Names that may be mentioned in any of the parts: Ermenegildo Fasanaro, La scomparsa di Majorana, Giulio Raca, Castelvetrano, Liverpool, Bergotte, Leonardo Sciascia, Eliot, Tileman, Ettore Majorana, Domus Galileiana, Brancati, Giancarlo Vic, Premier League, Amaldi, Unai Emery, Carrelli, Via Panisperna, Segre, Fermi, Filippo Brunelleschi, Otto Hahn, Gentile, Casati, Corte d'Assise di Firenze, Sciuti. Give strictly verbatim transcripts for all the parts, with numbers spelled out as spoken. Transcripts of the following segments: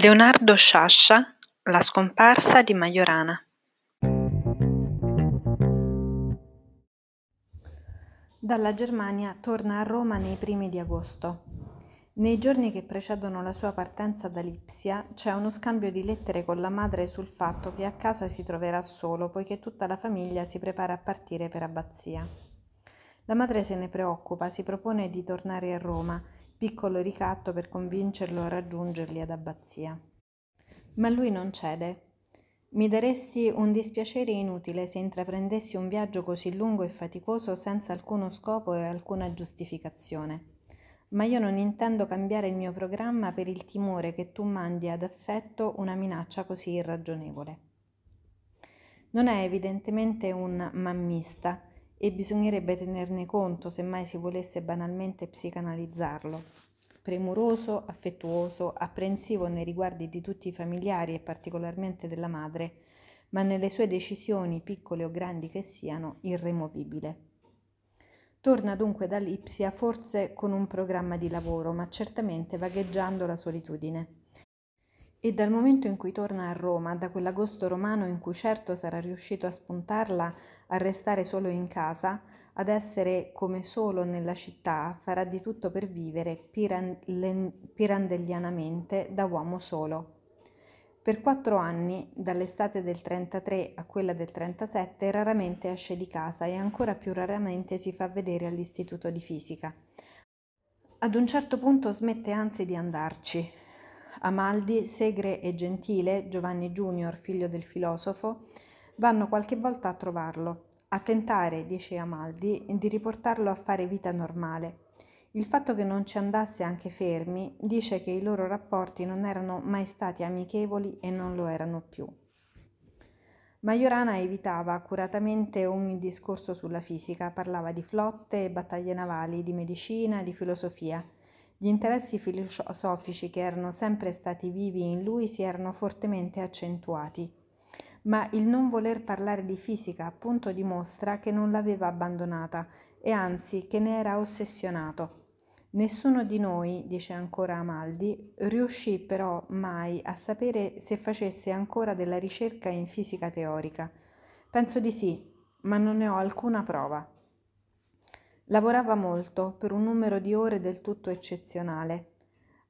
Leonardo Sciascia, La scomparsa di Majorana. Dalla Germania torna a Roma nei primi di agosto. Nei giorni che precedono la sua partenza da Lipsia c'è uno scambio di lettere con la madre sul fatto che a casa si troverà solo, poiché tutta la famiglia si prepara a partire per Abbazia. La madre se ne preoccupa, si propone di tornare a Roma, piccolo ricatto per convincerlo a raggiungerli ad Abbazia. Ma lui non cede. Mi daresti un dispiacere inutile se intraprendessi un viaggio così lungo e faticoso senza alcuno scopo e alcuna giustificazione. Ma io non intendo cambiare il mio programma per il timore che tu mandi ad effetto una minaccia così irragionevole. Non è evidentemente un mammista, e bisognerebbe tenerne conto semmai si volesse banalmente psicanalizzarlo. Premuroso, affettuoso, apprensivo nei riguardi di tutti i familiari e particolarmente della madre, ma nelle sue decisioni, piccole o grandi che siano, irremovibile. Torna dunque da Lipsia forse con un programma di lavoro, ma certamente vagheggiando la solitudine. E dal momento in cui torna a Roma, da quell'agosto romano in cui certo sarà riuscito a spuntarla, a restare solo in casa, ad essere come solo nella città, farà di tutto per vivere pirandellianamente da uomo solo. Per quattro anni, dall'estate del trentatré a quella del trentasette, raramente esce di casa e ancora più raramente si fa vedere all'istituto di fisica. Ad un certo punto smette anzi di andarci. Amaldi, Segre e Gentile, Giovanni Junior, figlio del filosofo, vanno qualche volta a trovarlo, a tentare, dice Amaldi, di riportarlo a fare vita normale. Il fatto che non ci andasse anche Fermi dice che i loro rapporti non erano mai stati amichevoli e non lo erano più. Majorana evitava accuratamente ogni discorso sulla fisica, parlava di flotte e battaglie navali, di medicina, di filosofia. Gli interessi filosofici che erano sempre stati vivi in lui si erano fortemente accentuati, ma il non voler parlare di fisica appunto dimostra che non l'aveva abbandonata e anzi che ne era ossessionato. Nessuno di noi, dice ancora Amaldi, riuscì però mai a sapere se facesse ancora della ricerca in fisica teorica. Penso di sì, ma non ne ho alcuna prova. Lavorava molto, per un numero di ore del tutto eccezionale.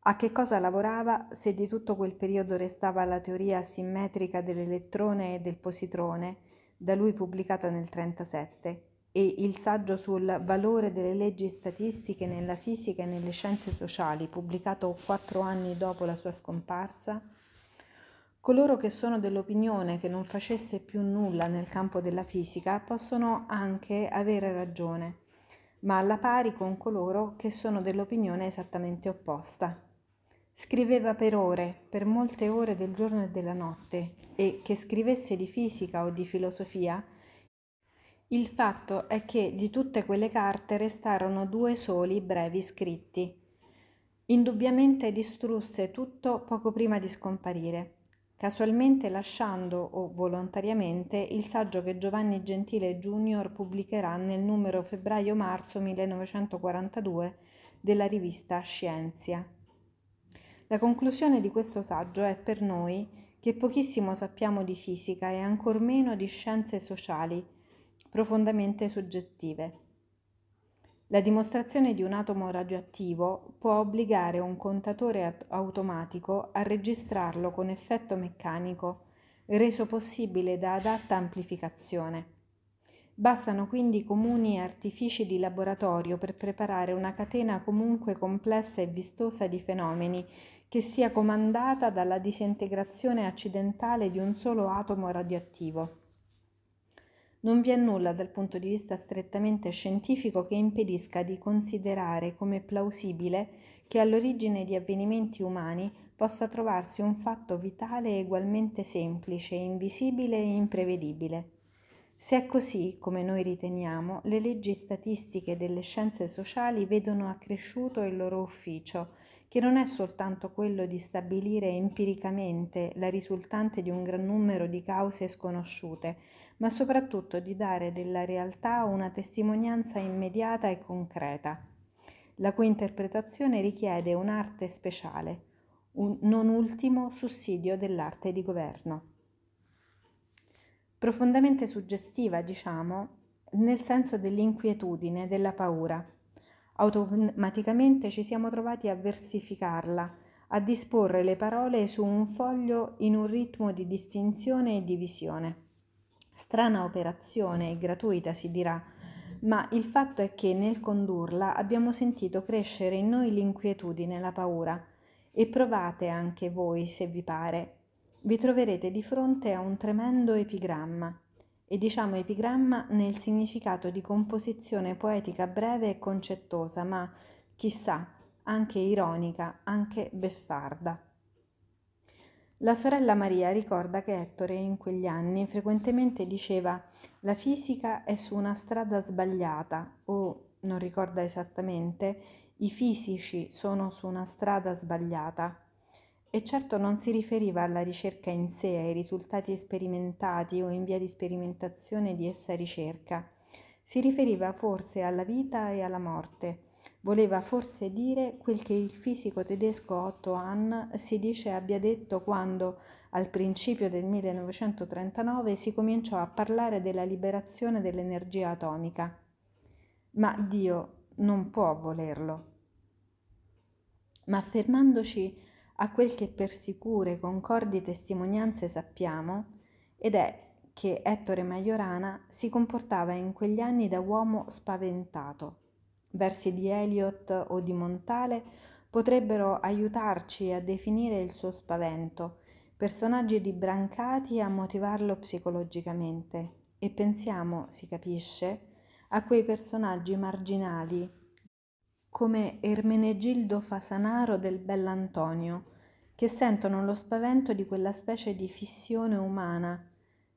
A che cosa lavorava se di tutto quel periodo restava la teoria simmetrica dell'elettrone e del positrone, da lui pubblicata nel trentasette, e il saggio sul valore delle leggi statistiche nella fisica e nelle scienze sociali, pubblicato quattro anni dopo la sua scomparsa? Coloro che sono dell'opinione che non facesse più nulla nel campo della fisica possono anche avere ragione, ma alla pari con coloro che sono dell'opinione esattamente opposta. Scriveva per ore, per molte ore del giorno e della notte, e che scrivesse di fisica o di filosofia, il fatto è che di tutte quelle carte restarono due soli brevi scritti. Indubbiamente distrusse tutto poco prima di scomparire, casualmente lasciando o volontariamente il saggio che Giovanni Gentile Junior pubblicherà nel numero febbraio-marzo millenovecentoquarantadue della rivista Scienza. La conclusione di questo saggio è per noi che pochissimo sappiamo di fisica e ancor meno di scienze sociali, profondamente soggettive. La dimostrazione di un atomo radioattivo può obbligare un contatore automatico a registrarlo con effetto meccanico, reso possibile da adatta amplificazione. Bastano quindi comuni artifici di laboratorio per preparare una catena comunque complessa e vistosa di fenomeni che sia comandata dalla disintegrazione accidentale di un solo atomo radioattivo. Non vi è nulla dal punto di vista strettamente scientifico che impedisca di considerare come plausibile che all'origine di avvenimenti umani possa trovarsi un fatto vitale ugualmente semplice, invisibile e imprevedibile. Se è così, come noi riteniamo, le leggi statistiche delle scienze sociali vedono accresciuto il loro ufficio, che non è soltanto quello di stabilire empiricamente la risultante di un gran numero di cause sconosciute, ma soprattutto di dare della realtà una testimonianza immediata e concreta, la cui interpretazione richiede un'arte speciale, un non ultimo sussidio dell'arte di governo. Profondamente suggestiva, diciamo, nel senso dell'inquietudine, della paura. Automaticamente ci siamo trovati a versificarla, a disporre le parole su un foglio in un ritmo di distinzione e divisione. Strana operazione e gratuita, si dirà, ma il fatto è che nel condurla abbiamo sentito crescere in noi l'inquietudine, la paura. E provate anche voi, se vi pare. Vi troverete di fronte a un tremendo epigramma, e diciamo epigramma nel significato di composizione poetica breve e concettosa, ma chissà, anche ironica, anche beffarda. La sorella Maria ricorda che Ettore in quegli anni frequentemente diceva «la fisica è su una strada sbagliata» o, non ricorda esattamente, «i fisici sono su una strada sbagliata». E certo non si riferiva alla ricerca in sé, ai risultati sperimentati o in via di sperimentazione di essa ricerca. Si riferiva forse alla vita e alla morte. Voleva forse dire quel che il fisico tedesco Otto Hahn si dice abbia detto quando, al principio del millenovecentotrentanove, si cominciò a parlare della liberazione dell'energia atomica. Ma Dio non può volerlo. Ma fermandoci a quel che per sicure concordi testimonianze sappiamo, ed è che Ettore Majorana si comportava in quegli anni da uomo spaventato. Versi di Eliot o di Montale potrebbero aiutarci a definire il suo spavento, personaggi di Brancati a motivarlo psicologicamente, e pensiamo, si capisce, a quei personaggi marginali come Ermenegildo Fasanaro del Bell'Antonio, che sentono lo spavento di quella specie di fissione umana,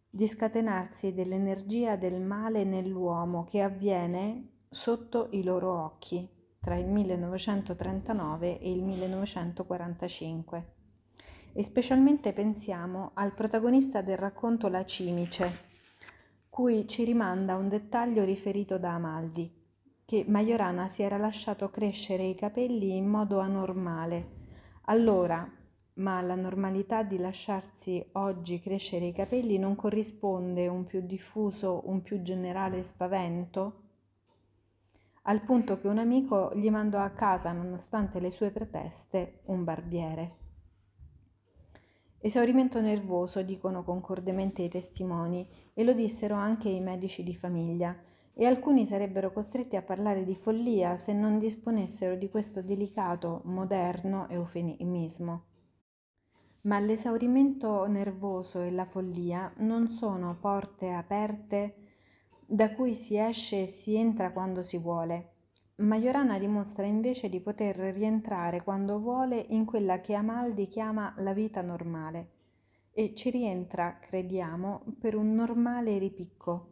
di scatenarsi dell'energia del male nell'uomo che avviene sotto i loro occhi tra il millenovecentotrentanove e il millenovecentoquarantacinque. E specialmente pensiamo al protagonista del racconto La Cimice, cui ci rimanda un dettaglio riferito da Amaldi, che Majorana si era lasciato crescere i capelli in modo anormale. Allora, ma la normalità di lasciarsi oggi crescere i capelli non corrisponde un più diffuso, un più generale spavento? Al punto che un amico gli mandò a casa, nonostante le sue proteste, un barbiere. Esaurimento nervoso, dicono concordemente i testimoni, e lo dissero anche i medici di famiglia, e alcuni sarebbero costretti a parlare di follia se non disponessero di questo delicato, moderno eufemismo. Ma l'esaurimento nervoso e la follia non sono porte aperte da cui si esce e si entra quando si vuole. Majorana dimostra invece di poter rientrare quando vuole in quella che Amaldi chiama la vita normale, e ci rientra, crediamo, per un normale ripicco,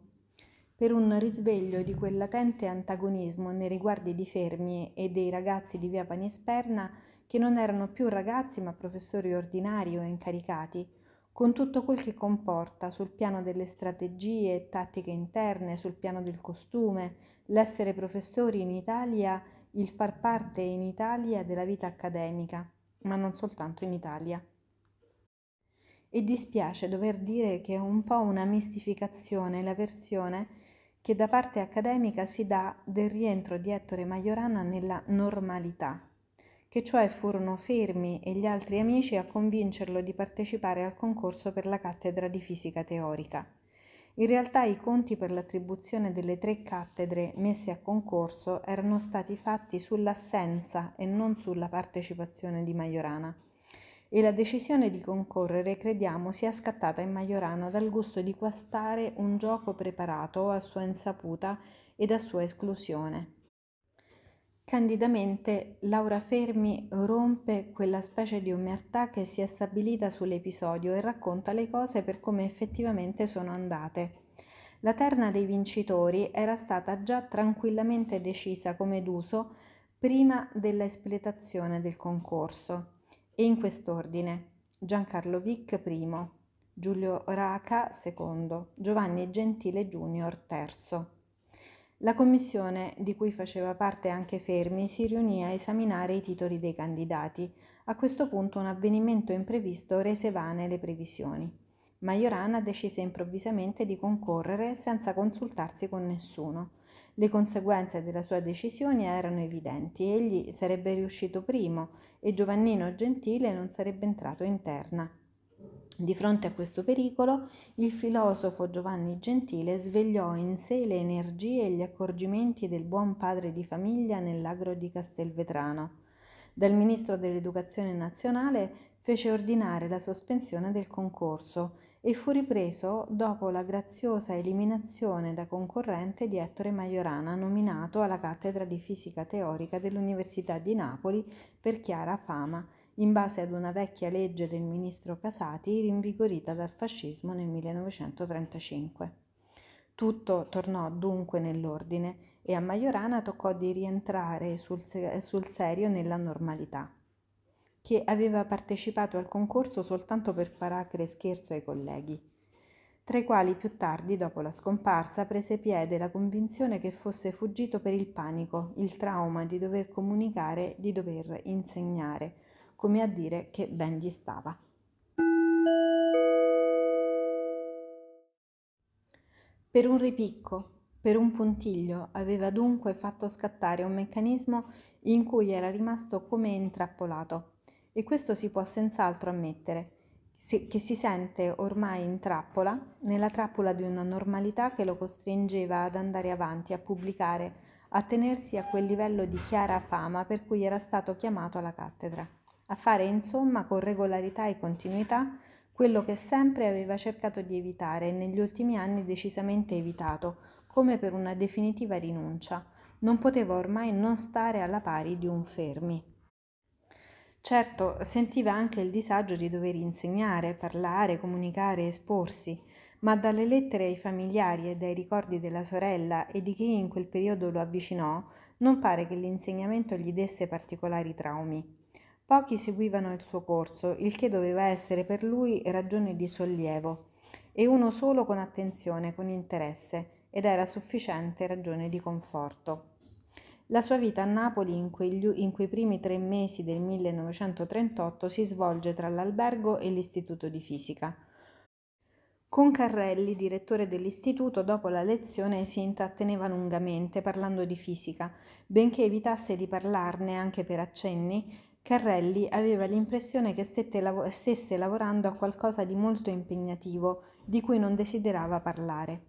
per un risveglio di quel latente antagonismo nei riguardi di Fermi e dei ragazzi di Via Panisperna, che non erano più ragazzi ma professori ordinari o incaricati, con tutto quel che comporta sul piano delle strategie e tattiche interne, sul piano del costume, l'essere professori in Italia, il far parte in Italia della vita accademica, ma non soltanto in Italia. E dispiace dover dire che è un po' una mistificazione la versione che da parte accademica si dà del rientro di Ettore Majorana nella normalità, che cioè furono Fermi e gli altri amici a convincerlo di partecipare al concorso per la cattedra di fisica teorica. In realtà i conti per l'attribuzione delle tre cattedre messe a concorso erano stati fatti sull'assenza e non sulla partecipazione di Majorana, e la decisione di concorrere, crediamo, sia scattata in Majorana dal gusto di guastare un gioco preparato a sua insaputa ed a sua esclusione. Candidamente, Laura Fermi rompe quella specie di omertà che si è stabilita sull'episodio e racconta le cose per come effettivamente sono andate. La terna dei vincitori era stata già tranquillamente decisa come d'uso prima dell'espletazione del concorso, e in quest'ordine: Giancarlo Vic primo, Giulio Raca secondo, Giovanni Gentile Junior terzo. La commissione, di cui faceva parte anche Fermi, si riunì a esaminare i titoli dei candidati, A questo punto un avvenimento imprevisto rese vane le previsioni. Majorana decise improvvisamente di concorrere senza consultarsi con nessuno. Le conseguenze della sua decisione erano evidenti: egli sarebbe riuscito primo e Giovannino Gentile non sarebbe entrato in terna. Di fronte a questo pericolo, il filosofo Giovanni Gentile svegliò in sé le energie e gli accorgimenti del buon padre di famiglia nell'agro di Castelvetrano. Dal ministro dell'Educazione Nazionale fece ordinare la sospensione del concorso e fu ripreso dopo la graziosa eliminazione da concorrente di Ettore Majorana, nominato alla cattedra di fisica teorica dell'Università di Napoli per chiara fama, in base ad una vecchia legge del ministro Casati rinvigorita dal fascismo nel millenovecentotrentacinque. Tutto tornò dunque nell'ordine e a Majorana toccò di rientrare sul, se- sul serio nella normalità, che aveva partecipato al concorso soltanto per far acre scherzo ai colleghi, tra i quali più tardi, dopo la scomparsa, prese piede la convinzione che fosse fuggito per il panico, il trauma di dover comunicare, di dover insegnare, come a dire che ben gli stava. Per un ripicco, per un puntiglio, aveva dunque fatto scattare un meccanismo in cui era rimasto come intrappolato, e questo si può senz'altro ammettere, che si sente ormai in trappola, nella trappola di una normalità che lo costringeva ad andare avanti, a pubblicare, a tenersi a quel livello di chiara fama per cui era stato chiamato alla cattedra, a fare insomma con regolarità e continuità quello che sempre aveva cercato di evitare e negli ultimi anni decisamente evitato, come per una definitiva rinuncia. Non poteva ormai non stare alla pari di un Fermi. Certo, sentiva anche il disagio di dover insegnare, parlare, comunicare, esporsi, ma dalle lettere ai familiari e dai ricordi della sorella e di chi in quel periodo lo avvicinò, non pare che l'insegnamento gli desse particolari traumi. Pochi seguivano il suo corso, il che doveva essere per lui ragione di sollievo, e uno solo con attenzione, con interesse, ed era sufficiente ragione di conforto. La sua vita a Napoli in quei, in quei primi tre mesi del millenovecentotrentotto si svolge tra l'albergo e l'istituto di fisica. Con Carrelli, direttore dell'istituto, dopo la lezione si intratteneva lungamente parlando di fisica. Benché evitasse di parlarne anche per accenni, Carrelli aveva l'impressione che stette lav- stesse lavorando a qualcosa di molto impegnativo, di cui non desiderava parlare.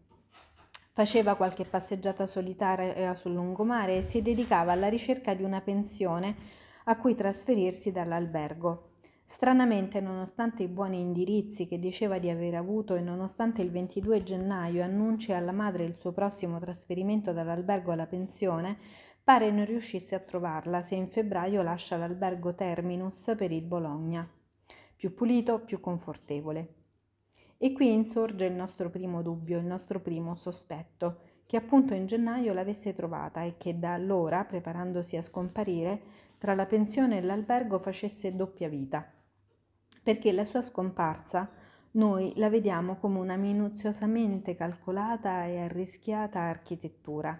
Faceva qualche passeggiata solitaria sul lungomare e si dedicava alla ricerca di una pensione a cui trasferirsi dall'albergo. Stranamente, nonostante i buoni indirizzi che diceva di aver avuto e nonostante il ventidue gennaio annunci alla madre il suo prossimo trasferimento dall'albergo alla pensione, pare non riuscisse a trovarla se in febbraio lascia l'albergo Terminus per il Bologna, più pulito, più confortevole. E qui insorge il nostro primo dubbio, il nostro primo sospetto, che appunto in gennaio l'avesse trovata e che da allora, preparandosi a scomparire, tra la pensione e l'albergo facesse doppia vita. Perché la sua scomparsa noi la vediamo come una minuziosamente calcolata e arrischiata architettura.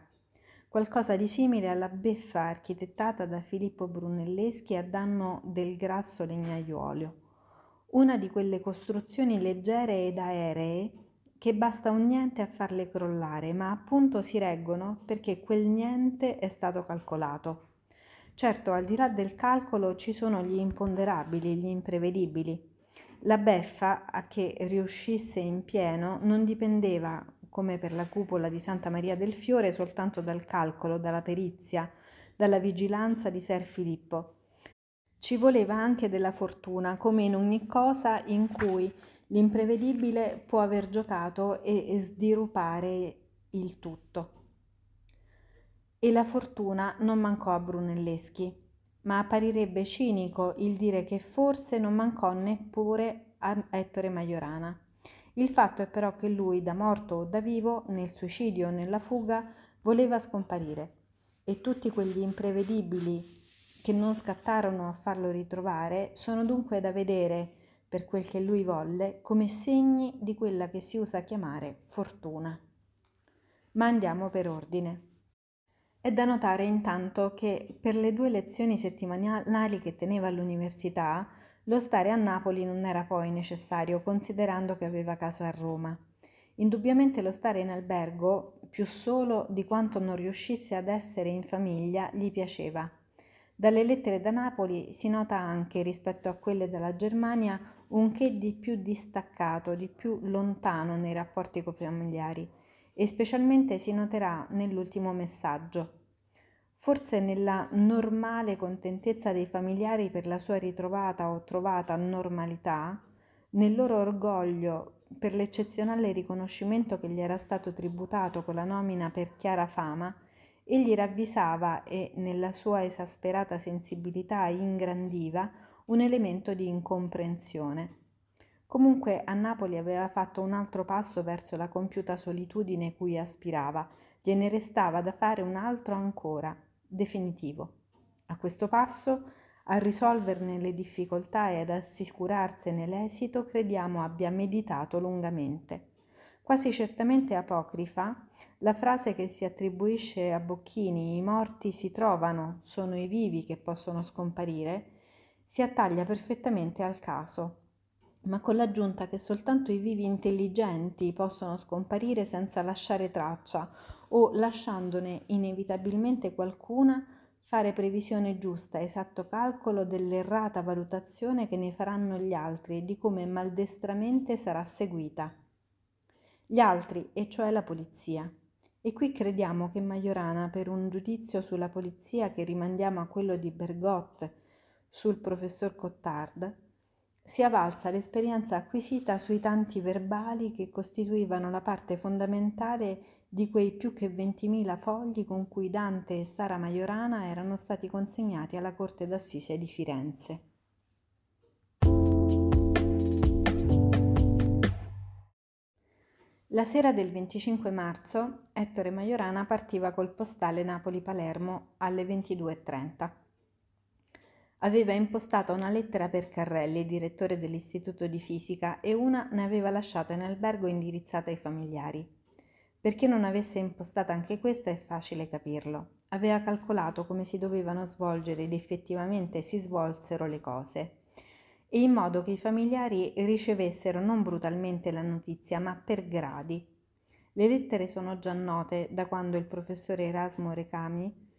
Qualcosa di simile alla beffa architettata da Filippo Brunelleschi a danno del grasso legnaiuolo. Una di quelle costruzioni leggere ed aeree che basta un niente a farle crollare, ma appunto si reggono perché quel niente è stato calcolato. Certo, al di là del calcolo ci sono gli imponderabili, gli imprevedibili. La beffa, a che riuscisse in pieno, non dipendeva, come per la cupola di Santa Maria del Fiore, soltanto dal calcolo, dalla perizia, dalla vigilanza di Ser Filippo. Ci voleva anche della fortuna, come in ogni cosa in cui l'imprevedibile può aver giocato e sdirupare il tutto. E la fortuna non mancò a Brunelleschi, ma apparirebbe cinico il dire che forse non mancò neppure a Ettore Majorana. Il fatto è però che lui, da morto o da vivo, nel suicidio o nella fuga, voleva scomparire, e tutti quegli imprevedibili che non scattarono a farlo ritrovare sono dunque da vedere, per quel che lui volle, come segni di quella che si usa chiamare fortuna. Ma andiamo per ordine. È da notare intanto che per le due lezioni settimanali che teneva all'università, lo stare a Napoli non era poi necessario, considerando che aveva casa a Roma. Indubbiamente lo stare in albergo, più solo di quanto non riuscisse ad essere in famiglia, gli piaceva. Dalle lettere da Napoli si nota anche, rispetto a quelle dalla Germania, un che di più distaccato, di più lontano nei rapporti cofamiliari, e specialmente si noterà nell'ultimo messaggio. Forse nella normale contentezza dei familiari per la sua ritrovata o trovata normalità, nel loro orgoglio per l'eccezionale riconoscimento che gli era stato tributato con la nomina per chiara fama, egli ravvisava e nella sua esasperata sensibilità ingrandiva un elemento di incomprensione. Comunque a Napoli aveva fatto un altro passo verso la compiuta solitudine cui aspirava, gliene restava da fare un altro ancora, definitivo. A questo passo, a risolverne le difficoltà e ad assicurarsene l'esito, crediamo abbia meditato lungamente. Quasi certamente apocrifa, la frase che si attribuisce a Bocchini, i morti si trovano, sono i vivi che possono scomparire, si attaglia perfettamente al caso, ma con l'aggiunta che soltanto i vivi intelligenti possono scomparire senza lasciare traccia, o lasciandone inevitabilmente qualcuna, fare previsione giusta, esatto calcolo dell'errata valutazione che ne faranno gli altri e di come maldestramente sarà seguita. Gli altri, e cioè la polizia. E qui crediamo che Majorana, per un giudizio sulla polizia che rimandiamo a quello di Bergotte sul professor Cottard, si avvalsa l'esperienza acquisita sui tanti verbali che costituivano la parte fondamentale di quei più che ventimila fogli con cui Dante e Sara Majorana erano stati consegnati alla Corte d'Assise di Firenze. La sera del venticinque marzo, Ettore Majorana partiva col postale Napoli-Palermo alle ventidue e trenta. Aveva impostata una lettera per Carrelli, direttore dell'Istituto di Fisica, e una ne aveva lasciata in albergo indirizzata ai familiari. Perché non avesse impostata anche questa è facile capirlo. Aveva calcolato come si dovevano svolgere ed effettivamente si svolsero le cose, e in modo che i familiari ricevessero non brutalmente la notizia, ma per gradi. Le lettere sono già note da quando il professore Erasmo Recami,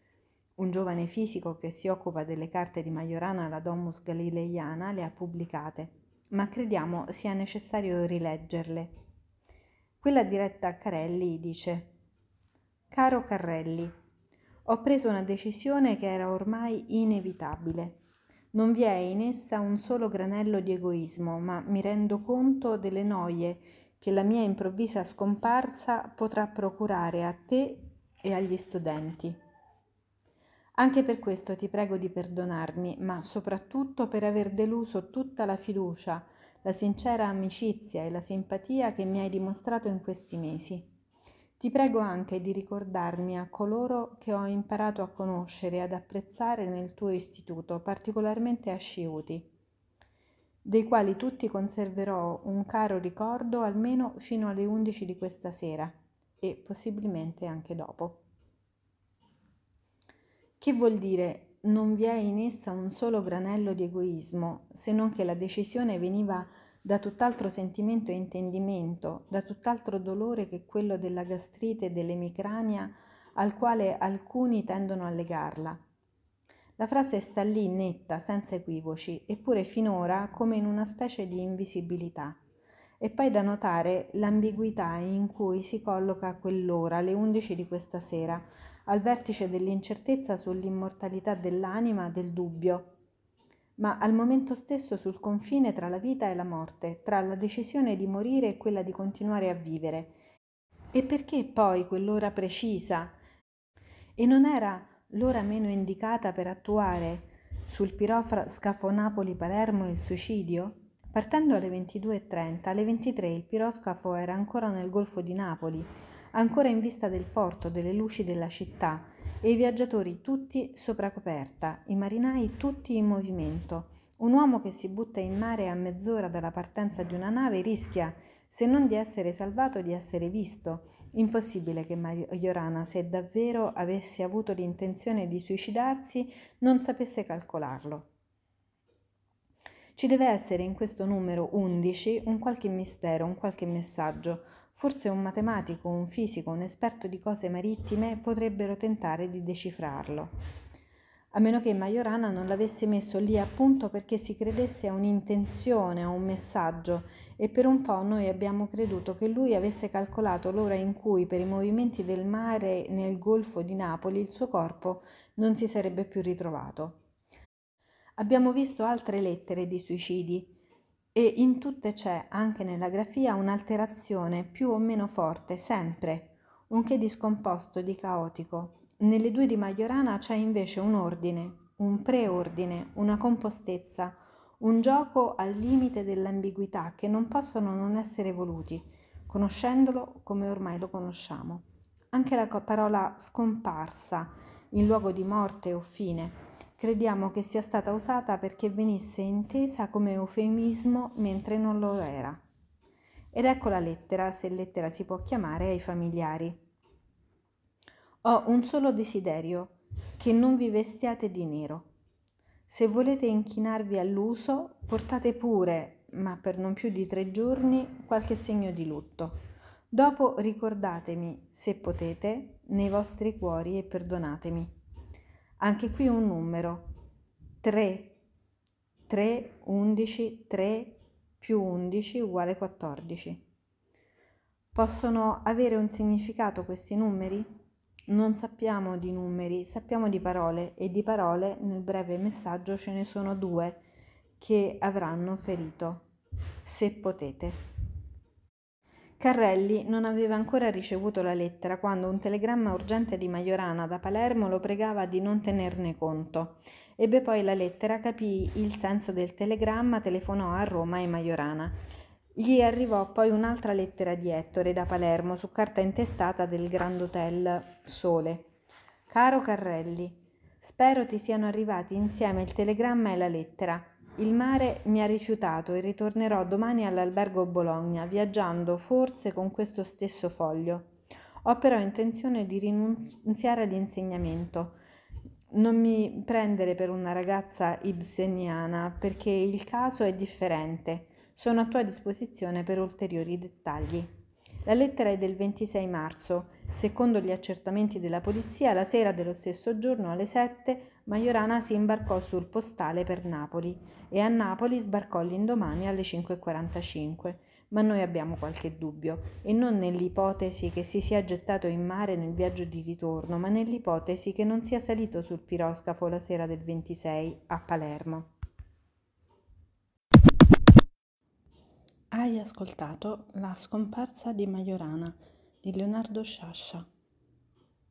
un giovane fisico che si occupa delle carte di Majorana alla Domus Galileiana, le ha pubblicate, ma crediamo sia necessario rileggerle. Quella diretta a Carrelli dice: «Caro Carrelli, ho preso una decisione che era ormai inevitabile. Non vi è in essa un solo granello di egoismo, ma mi rendo conto delle noie che la mia improvvisa scomparsa potrà procurare a te e agli studenti. Anche per questo ti prego di perdonarmi, ma soprattutto per aver deluso tutta la fiducia, la sincera amicizia e la simpatia che mi hai dimostrato in questi mesi. Ti prego anche di ricordarmi a coloro che ho imparato a conoscere e ad apprezzare nel tuo istituto, particolarmente a Sciuti, dei quali tutti conserverò un caro ricordo almeno fino alle undici di questa sera e possibilmente anche dopo». Che vuol dire non vi è in essa un solo granello di egoismo, se non che la decisione veniva da tutt'altro sentimento e intendimento, da tutt'altro dolore che quello della gastrite e dell'emicrania al quale alcuni tendono a legarla. La frase sta lì netta, senza equivoci, eppure finora come in una specie di invisibilità. E poi da notare l'ambiguità in cui si colloca a quell'ora, le undici di questa sera, al vertice dell'incertezza sull'immortalità dell'anima, del dubbio, ma al momento stesso sul confine tra la vita e la morte, tra la decisione di morire e quella di continuare a vivere. E perché poi quell'ora precisa? E non era l'ora meno indicata per attuare sul piroscafo Napoli-Palermo il suicidio? Partendo alle ventidue e trenta, alle ventitré il piroscafo era ancora nel Golfo di Napoli, ancora in vista del porto, delle luci della città, e i viaggiatori tutti sopra coperta, i marinai tutti in movimento. Un uomo che si butta in mare a mezz'ora dalla partenza di una nave rischia, se non di essere salvato, di essere visto, Impossibile che Majorana, se davvero avesse avuto l'intenzione di suicidarsi, non sapesse calcolarlo. Ci deve essere in questo numero undici un qualche mistero, un qualche messaggio. Forse un matematico, un fisico, un esperto di cose marittime potrebbero tentare di decifrarlo. A meno che Majorana non l'avesse messo lì appunto perché si credesse a un'intenzione, a un messaggio, e per un po' noi abbiamo creduto che lui avesse calcolato l'ora in cui per i movimenti del mare nel golfo di Napoli il suo corpo non si sarebbe più ritrovato. Abbiamo visto altre lettere di suicidi e in tutte c'è, anche nella grafia, un'alterazione più o meno forte, sempre, un che di scomposto, di caotico. Nelle due di Majorana c'è invece un ordine, un preordine, una compostezza, un gioco al limite dell'ambiguità che non possono non essere voluti, conoscendolo come ormai lo conosciamo. Anche la parola scomparsa, in luogo di morte o fine, crediamo che sia stata usata perché venisse intesa come eufemismo mentre non lo era. Ed ecco la lettera, se lettera si può chiamare, ai familiari. Ho un solo desiderio, che non vi vestiate di nero. Se volete inchinarvi all'uso, portate pure, ma per non più di tre giorni, qualche segno di lutto. Dopo ricordatemi, se potete, nei vostri cuori e perdonatemi. Anche qui un numero, tre, tre, undici, tre più undici uguale quattordici. Possono avere un significato questi numeri? Non sappiamo di numeri, sappiamo di parole, e di parole nel breve messaggio ce ne sono due che avranno ferito, se potete. Carrelli non aveva ancora ricevuto la lettera quando un telegramma urgente di Majorana da Palermo lo pregava di non tenerne conto. Ebbe poi la lettera, capì il senso del telegramma, telefonò a Roma e Majorana. Gli arrivò poi un'altra lettera di Ettore da Palermo su carta intestata del Grand Hotel Sole. Caro Carrelli, spero ti siano arrivati insieme il telegramma e la lettera. Il mare mi ha rifiutato e ritornerò domani all'albergo Bologna, viaggiando forse con questo stesso foglio. Ho però intenzione di rinunziare all'insegnamento. Non mi prendere per una ragazza ibseniana, perché il caso è differente. Sono a tua disposizione per ulteriori dettagli. La lettera è del ventisei marzo. Secondo gli accertamenti della polizia, la sera dello stesso giorno alle sette Majorana si imbarcò sul postale per Napoli e a Napoli sbarcò l'indomani alle cinque e quarantacinque, ma noi abbiamo qualche dubbio, e non nell'ipotesi che si sia gettato in mare nel viaggio di ritorno, ma nell'ipotesi che non sia salito sul piroscafo la sera del ventisei a Palermo. Hai ascoltato La scomparsa di Majorana di Leonardo Sciascia.